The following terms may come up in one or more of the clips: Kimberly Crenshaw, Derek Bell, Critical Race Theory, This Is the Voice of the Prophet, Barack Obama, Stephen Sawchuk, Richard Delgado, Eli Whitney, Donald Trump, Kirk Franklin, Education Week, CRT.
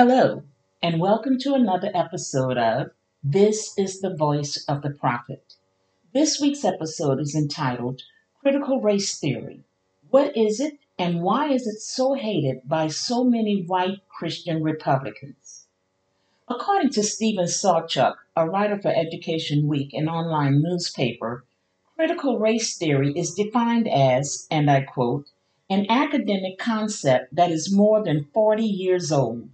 Hello, and welcome to another episode of This Is the Voice of the Prophet. This week's episode is entitled Critical Race Theory. What is it, and why is it so hated by so many white Christian Republicans? According to Stephen Sawchuk, a writer for Education Week, an online newspaper, critical race theory is defined as, and I quote, an academic concept that is more than 40 years old.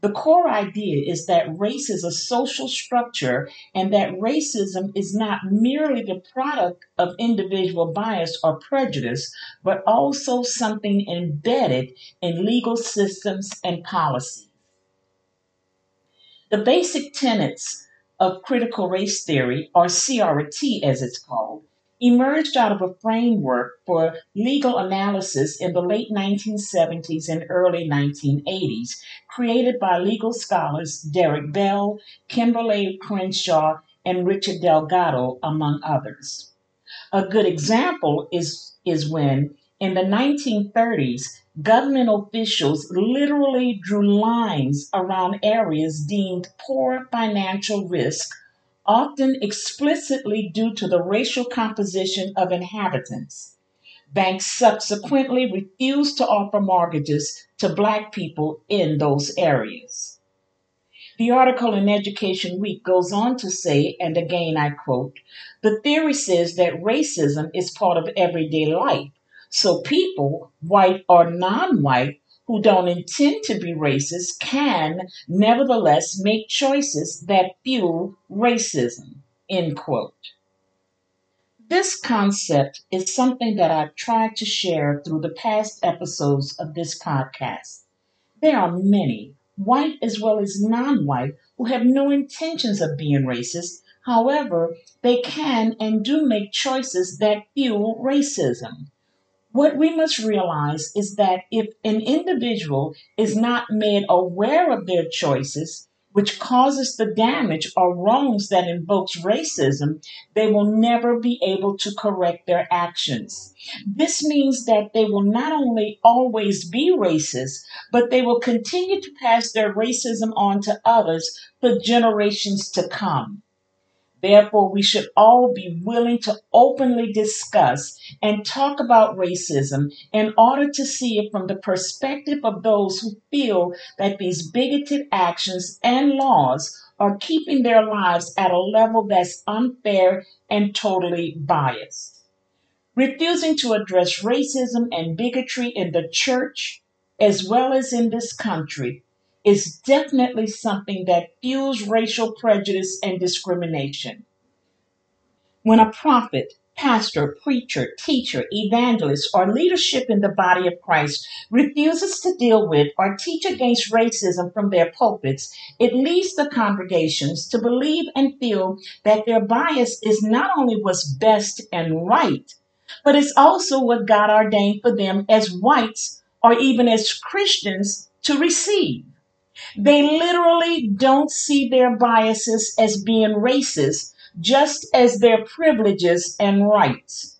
The core idea is that race is a social structure and that racism is not merely the product of individual bias or prejudice, but also something embedded in legal systems and policies. The basic tenets of critical race theory, or CRT as it's called, emerged out of a framework for legal analysis in the late 1970s and early 1980s, created by legal scholars Derek Bell, Kimberly Crenshaw, and Richard Delgado, among others. A good example is when, in the 1930s, government officials literally drew lines around areas deemed poor financial risk, often explicitly due to the racial composition of inhabitants. Banks subsequently refused to offer mortgages to Black people in those areas. The article in Education Week goes on to say, and again I quote, "The theory says that racism is part of everyday life, so people, white or non-white, who don't intend to be racist can nevertheless make choices that fuel racism," end quote. This concept is something that I've tried to share through the past episodes of this podcast. There are many, white as well as non-white, who have no intentions of being racist. However, they can and do make choices that fuel racism. What we must realize is that if an individual is not made aware of their choices, which causes the damage or wrongs that invokes racism, they will never be able to correct their actions. This means that they will not only always be racist, but they will continue to pass their racism on to others for generations to come. Therefore, we should all be willing to openly discuss and talk about racism in order to see it from the perspective of those who feel that these bigoted actions and laws are keeping their lives at a level that's unfair and totally biased. Refusing to address racism and bigotry in the church, as well as in this country, is definitely something that fuels racial prejudice and discrimination. When a prophet, pastor, preacher, teacher, evangelist, or leadership in the body of Christ refuses to deal with or teach against racism from their pulpits, it leads the congregations to believe and feel that their bias is not only what's best and right, but it's also what God ordained for them as whites or even as Christians to receive. They literally don't see their biases as being racist, just as their privileges and rights.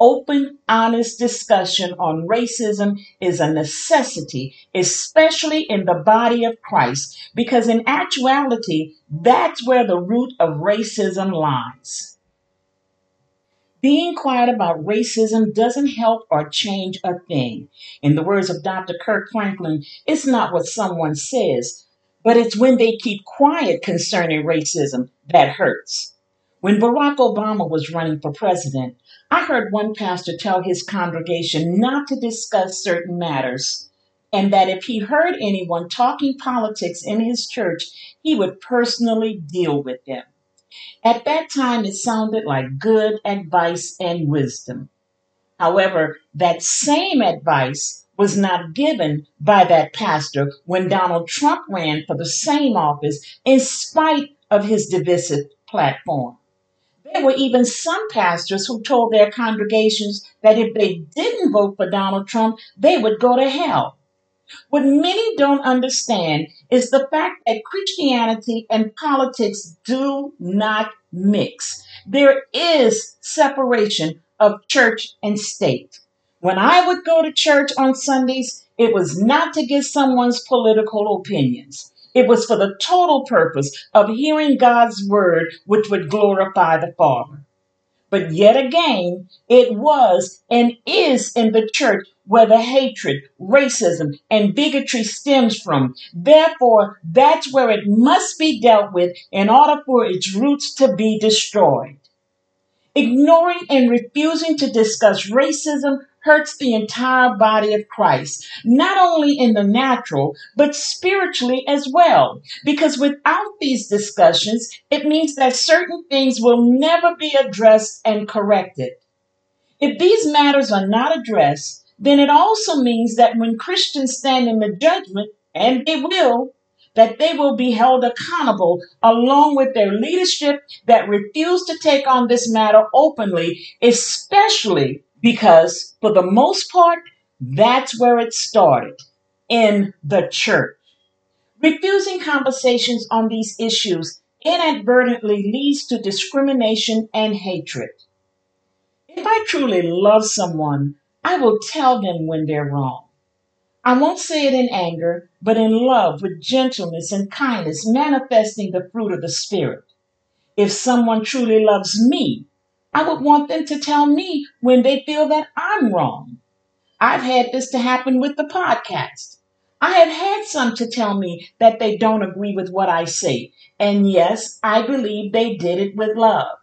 Open, honest discussion on racism is a necessity, especially in the body of Christ, because in actuality, that's where the root of racism lies. Being quiet about racism doesn't help or change a thing. In the words of Dr. Kirk Franklin, it's not what someone says, but it's when they keep quiet concerning racism that hurts. When Barack Obama was running for president, I heard one pastor tell his congregation not to discuss certain matters, and that if he heard anyone talking politics in his church, he would personally deal with them. At that time, it sounded like good advice and wisdom. However, that same advice was not given by that pastor when Donald Trump ran for the same office in spite of his divisive platform. There were even some pastors who told their congregations that if they didn't vote for Donald Trump, they would go to hell. What many don't understand is the fact that Christianity and politics do not mix. There is separation of church and state. When I would go to church on Sundays, It was not to get someone's political opinions. It was for the total purpose of hearing God's word, which would glorify the Father. But yet again, it was and is in the church where the hatred, racism, and bigotry stems from. Therefore, that's where it must be dealt with in order for its roots to be destroyed. Ignoring and refusing to discuss racism hurts the entire body of Christ, not only in the natural, but spiritually as well. Because without these discussions, it means that certain things will never be addressed and corrected. If these matters are not addressed, then it also means that when Christians stand in the judgment, and they will, that they will be held accountable along with their leadership that refuse to take on this matter openly, especially because, for the most part, that's where it started, in the church. Refusing conversations on these issues inadvertently leads to discrimination and hatred. If I truly love someone, I will tell them when they're wrong. I won't say it in anger, but in love with gentleness and kindness, manifesting the fruit of the Spirit. If someone truly loves me, I would want them to tell me when they feel that I'm wrong. I've had this to happen with the podcast. I have had some to tell me that they don't agree with what I say. And yes, I believe they did it with love.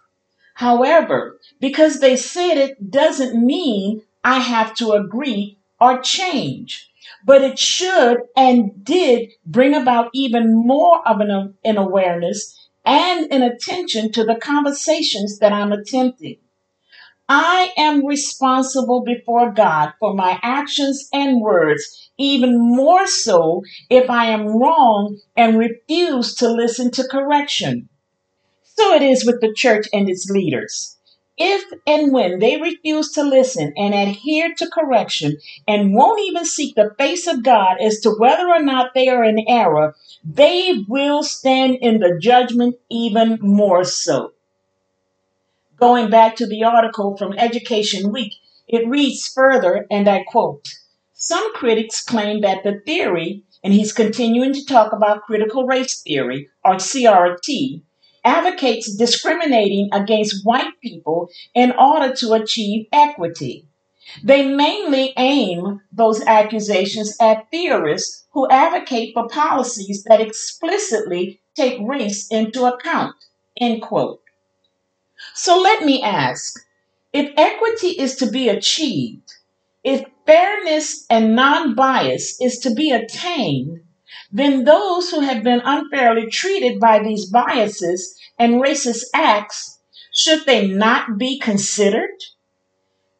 However, because they said it doesn't mean I have to agree or change. But it should and did bring about even more of an awareness and an attention to the conversations that I'm attempting. I am responsible before God for my actions and words, even more so if I am wrong and refuse to listen to correction. So it is with the church and its leaders. If and when they refuse to listen and adhere to correction and won't even seek the face of God as to whether or not they are in error, they will stand in the judgment even more so. Going back to the article from Education Week, it reads further, and I quote, "Some critics claim that the theory," and he's continuing to talk about critical race theory, or CRT, "advocates discriminating against white people in order to achieve equity. They mainly aim those accusations at theorists who advocate for policies that explicitly take race into account," end quote. So let me ask, if equity is to be achieved, if fairness and non-bias is to be attained, then those who have been unfairly treated by these biases and racist acts, should they not be considered?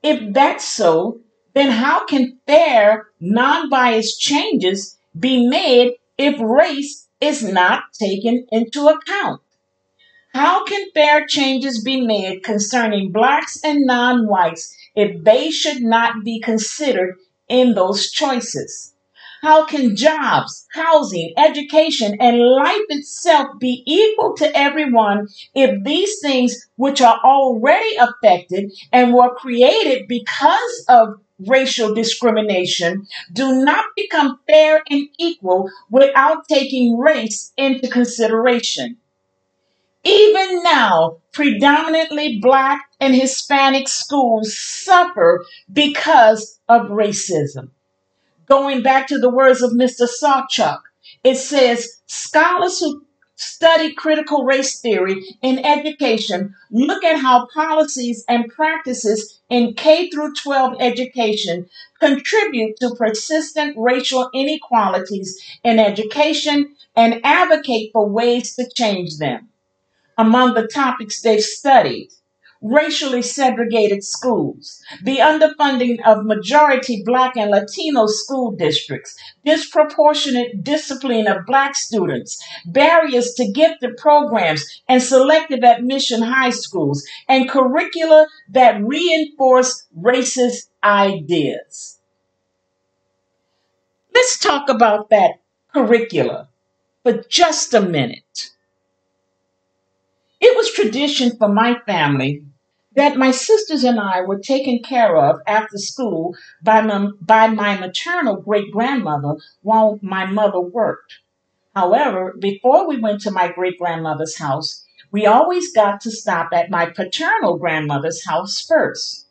If that's so, then how can fair, non-biased changes be made if race is not taken into account? How can fair changes be made concerning blacks and non-whites if they should not be considered in those choices? How can jobs, housing, education, and life itself be equal to everyone if these things, which are already affected and were created because of racial discrimination, do not become fair and equal without taking race into consideration? Even now, predominantly Black and Hispanic schools suffer because of racism. Going back to the words of Mr. Sawchuk, it says, "Scholars who study critical race theory in education look at how policies and practices in K-12 education contribute to persistent racial inequalities in education and advocate for ways to change them. Among the topics they've studied, racially segregated schools, the underfunding of majority Black and Latino school districts, disproportionate discipline of Black students, barriers to gifted programs and selective admission high schools, and curricula that reinforce racist ideas." Let's talk about that curricula for just a minute. It was tradition for my family that my sisters and I were taken care of after school by my maternal great-grandmother while my mother worked. However, before we went to my great-grandmother's house, we always got to stop at my paternal grandmother's house first.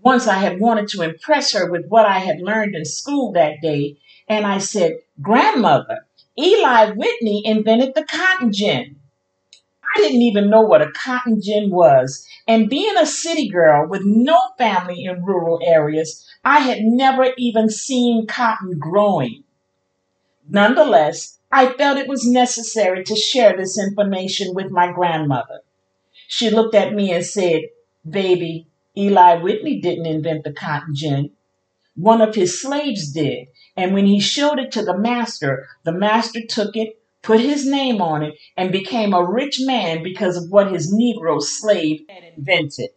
Once I had wanted to impress her with what I had learned in school that day, and I said, "Grandmother, Eli Whitney invented the cotton gin." I didn't even know what a cotton gin was, and being a city girl with no family in rural areas, I had never even seen cotton growing. Nonetheless, I felt it was necessary to share this information with my grandmother. She looked at me and said, "Baby, Eli Whitney didn't invent the cotton gin. One of his slaves did, and when he showed it to the master took it, put his name on it, and became a rich man because of what his Negro slave had invented."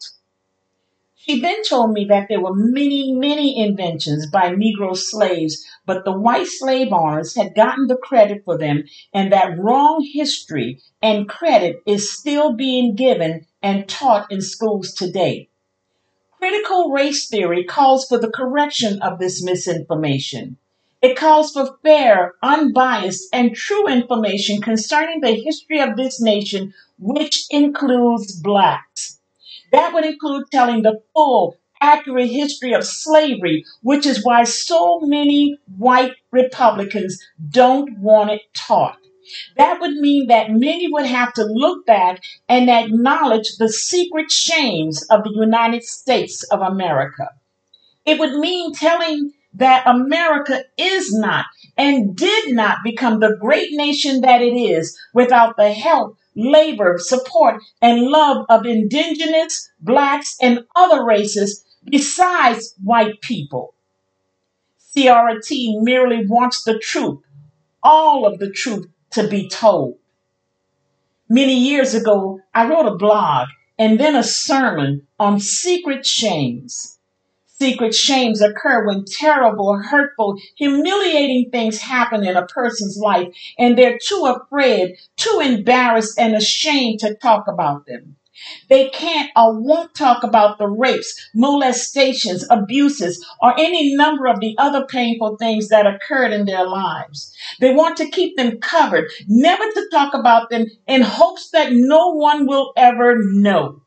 She then told me that there were many, many inventions by Negro slaves, but the white slave owners had gotten the credit for them, and that wrong history and credit is still being given and taught in schools today. Critical race theory calls for the correction of this misinformation. It calls for fair, unbiased, and true information concerning the history of this nation, which includes blacks. That would include telling the full, accurate history of slavery, which is why so many white Republicans don't want it taught. That would mean that many would have to look back and acknowledge the secret shames of the United States of America. It would mean telling that America is not and did not become the great nation that it is without the help, labor, support, and love of indigenous, blacks, and other races besides white people. CRT merely wants the truth, all of the truth, to be told. Many years ago, I wrote a blog and then a sermon on secret shames. Secret shames occur when terrible, hurtful, humiliating things happen in a person's life, and they're too afraid, too embarrassed, and ashamed to talk about them. They can't or won't talk about the rapes, molestations, abuses, or any number of the other painful things that occurred in their lives. They want to keep them covered, never to talk about them, in hopes that no one will ever know.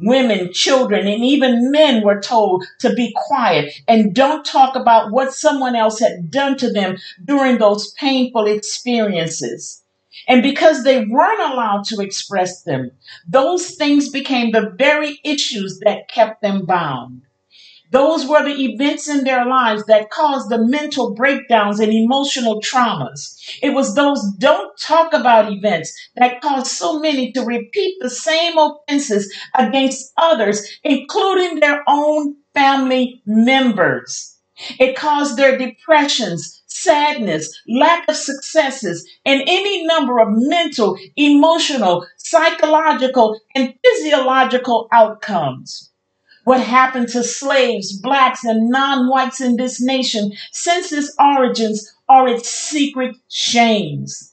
Women, children, and even men were told to be quiet and don't talk about what someone else had done to them during those painful experiences. And because they weren't allowed to express them, those things became the very issues that kept them bound. Those were the events in their lives that caused the mental breakdowns and emotional traumas. It was those don't talk about events that caused so many to repeat the same offenses against others, including their own family members. It caused their depressions, sadness, lack of successes, and any number of mental, emotional, psychological, and physiological outcomes. What happened to slaves, blacks, and non-whites in this nation since its origins are its secret shames.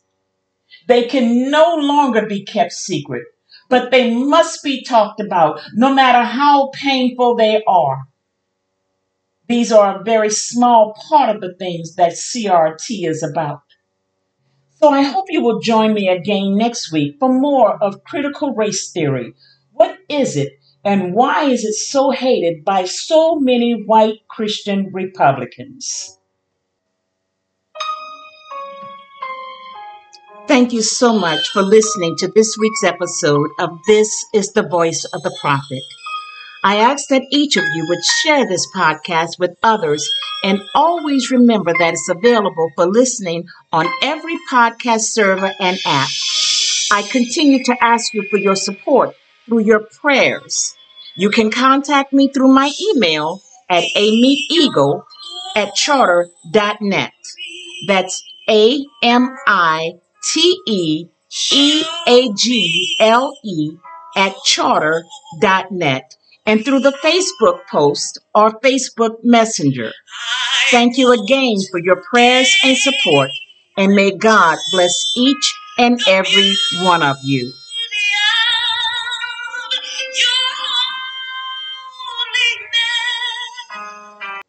They can no longer be kept secret, but they must be talked about, no matter how painful they are. These are a very small part of the things that CRT is about. So I hope you will join me again next week for more of critical race theory. What is it? And why is it so hated by so many white Christian Republicans? Thank you so much for listening to this week's episode of This Is the Voice of the Prophet. I ask that each of you would share this podcast with others, and always remember that it's available for listening on every podcast server and app. I continue to ask you for your support through your prayers. You can contact me through my email at amiteagle@charter.net. That's amiteagle@charter.net, and through the Facebook post or Facebook Messenger. Thank you again for your prayers and support, and may God bless each and every one of you.